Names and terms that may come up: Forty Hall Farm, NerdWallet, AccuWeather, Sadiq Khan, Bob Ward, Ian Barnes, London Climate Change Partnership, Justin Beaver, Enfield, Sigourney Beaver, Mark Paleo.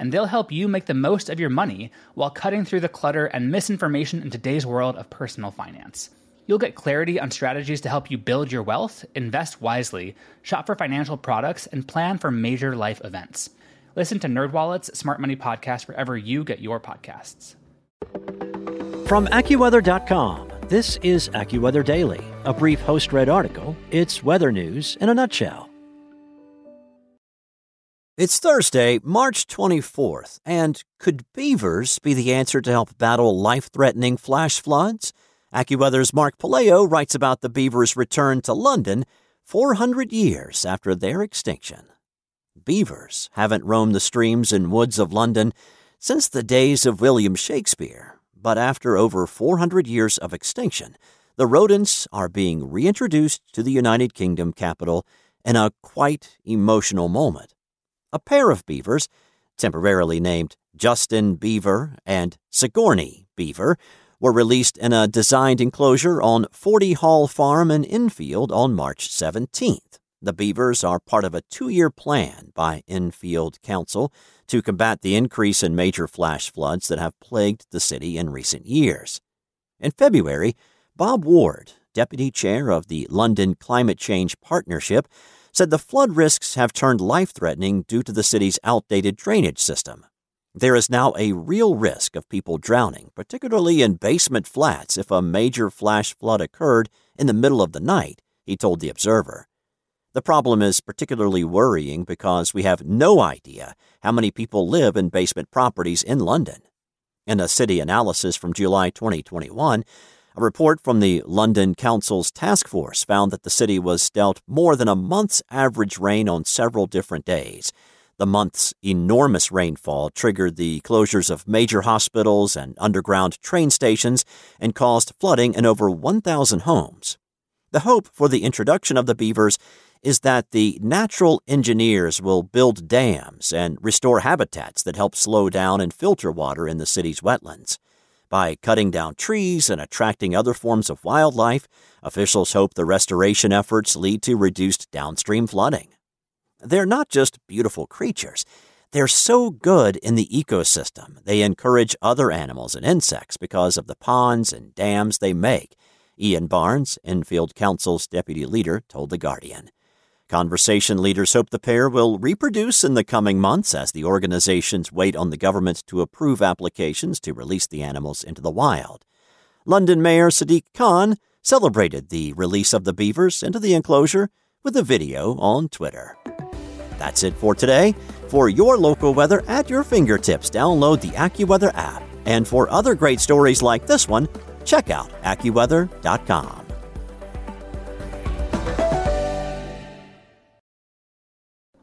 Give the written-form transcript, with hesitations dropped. And they'll help you make the most of your money while cutting through the clutter and misinformation in today's world of personal finance. You'll get clarity on strategies to help you build your wealth, invest wisely, shop for financial products, and plan for major life events. Listen to NerdWallet's Smart Money Podcast wherever you get your podcasts. From AccuWeather.com, this is AccuWeather Daily, a brief host-read article. It's weather news in a nutshell. It's Thursday, March 24th, and could beavers be the answer to help battle life-threatening flash floods? AccuWeather's Mark Paleo writes about the beaver's return to London 400 years after their extinction. Beavers haven't roamed the streams and woods of London since the days of William Shakespeare, but after over 400 years of extinction, the rodents are being reintroduced to the United Kingdom capital in a quite emotional moment. A pair of beavers, temporarily named Justin Beaver and Sigourney Beaver, were released in a designed enclosure on Forty Hall Farm in Enfield on March 17th. The beavers are part of a 2-year plan by Enfield Council to combat the increase in major flash floods that have plagued the city in recent years. In February, Bob Ward, deputy chair of the London Climate Change Partnership, said the flood risks have turned life-threatening due to the city's outdated drainage system. There is now a real risk of people drowning, particularly in basement flats, if a major flash flood occurred in the middle of the night, he told The Observer. The problem is particularly worrying because we have no idea how many people live in basement properties in London. In a city analysis from July 2021, a report from the London Council's task force found that the city was dealt more than a month's average rain on several different days. The month's enormous rainfall triggered the closures of major hospitals and underground train stations and caused flooding in over 1,000 homes. The hope for the introduction of the beavers is that the natural engineers will build dams and restore habitats that help slow down and filter water in the city's wetlands. By cutting down trees and attracting other forms of wildlife, officials hope the restoration efforts lead to reduced downstream flooding. They're not just beautiful creatures. They're so good in the ecosystem. They encourage other animals and insects because of the ponds and dams they make, Ian Barnes, Enfield Council's deputy leader, told The Guardian. Conservation leaders hope the pair will reproduce in the coming months as the organizations wait on the government to approve applications to release the animals into the wild. London Mayor Sadiq Khan celebrated the release of the beavers into the enclosure with a video on Twitter. That's it for today. For your local weather at your fingertips, download the AccuWeather app. And for other great stories like this one, check out AccuWeather.com.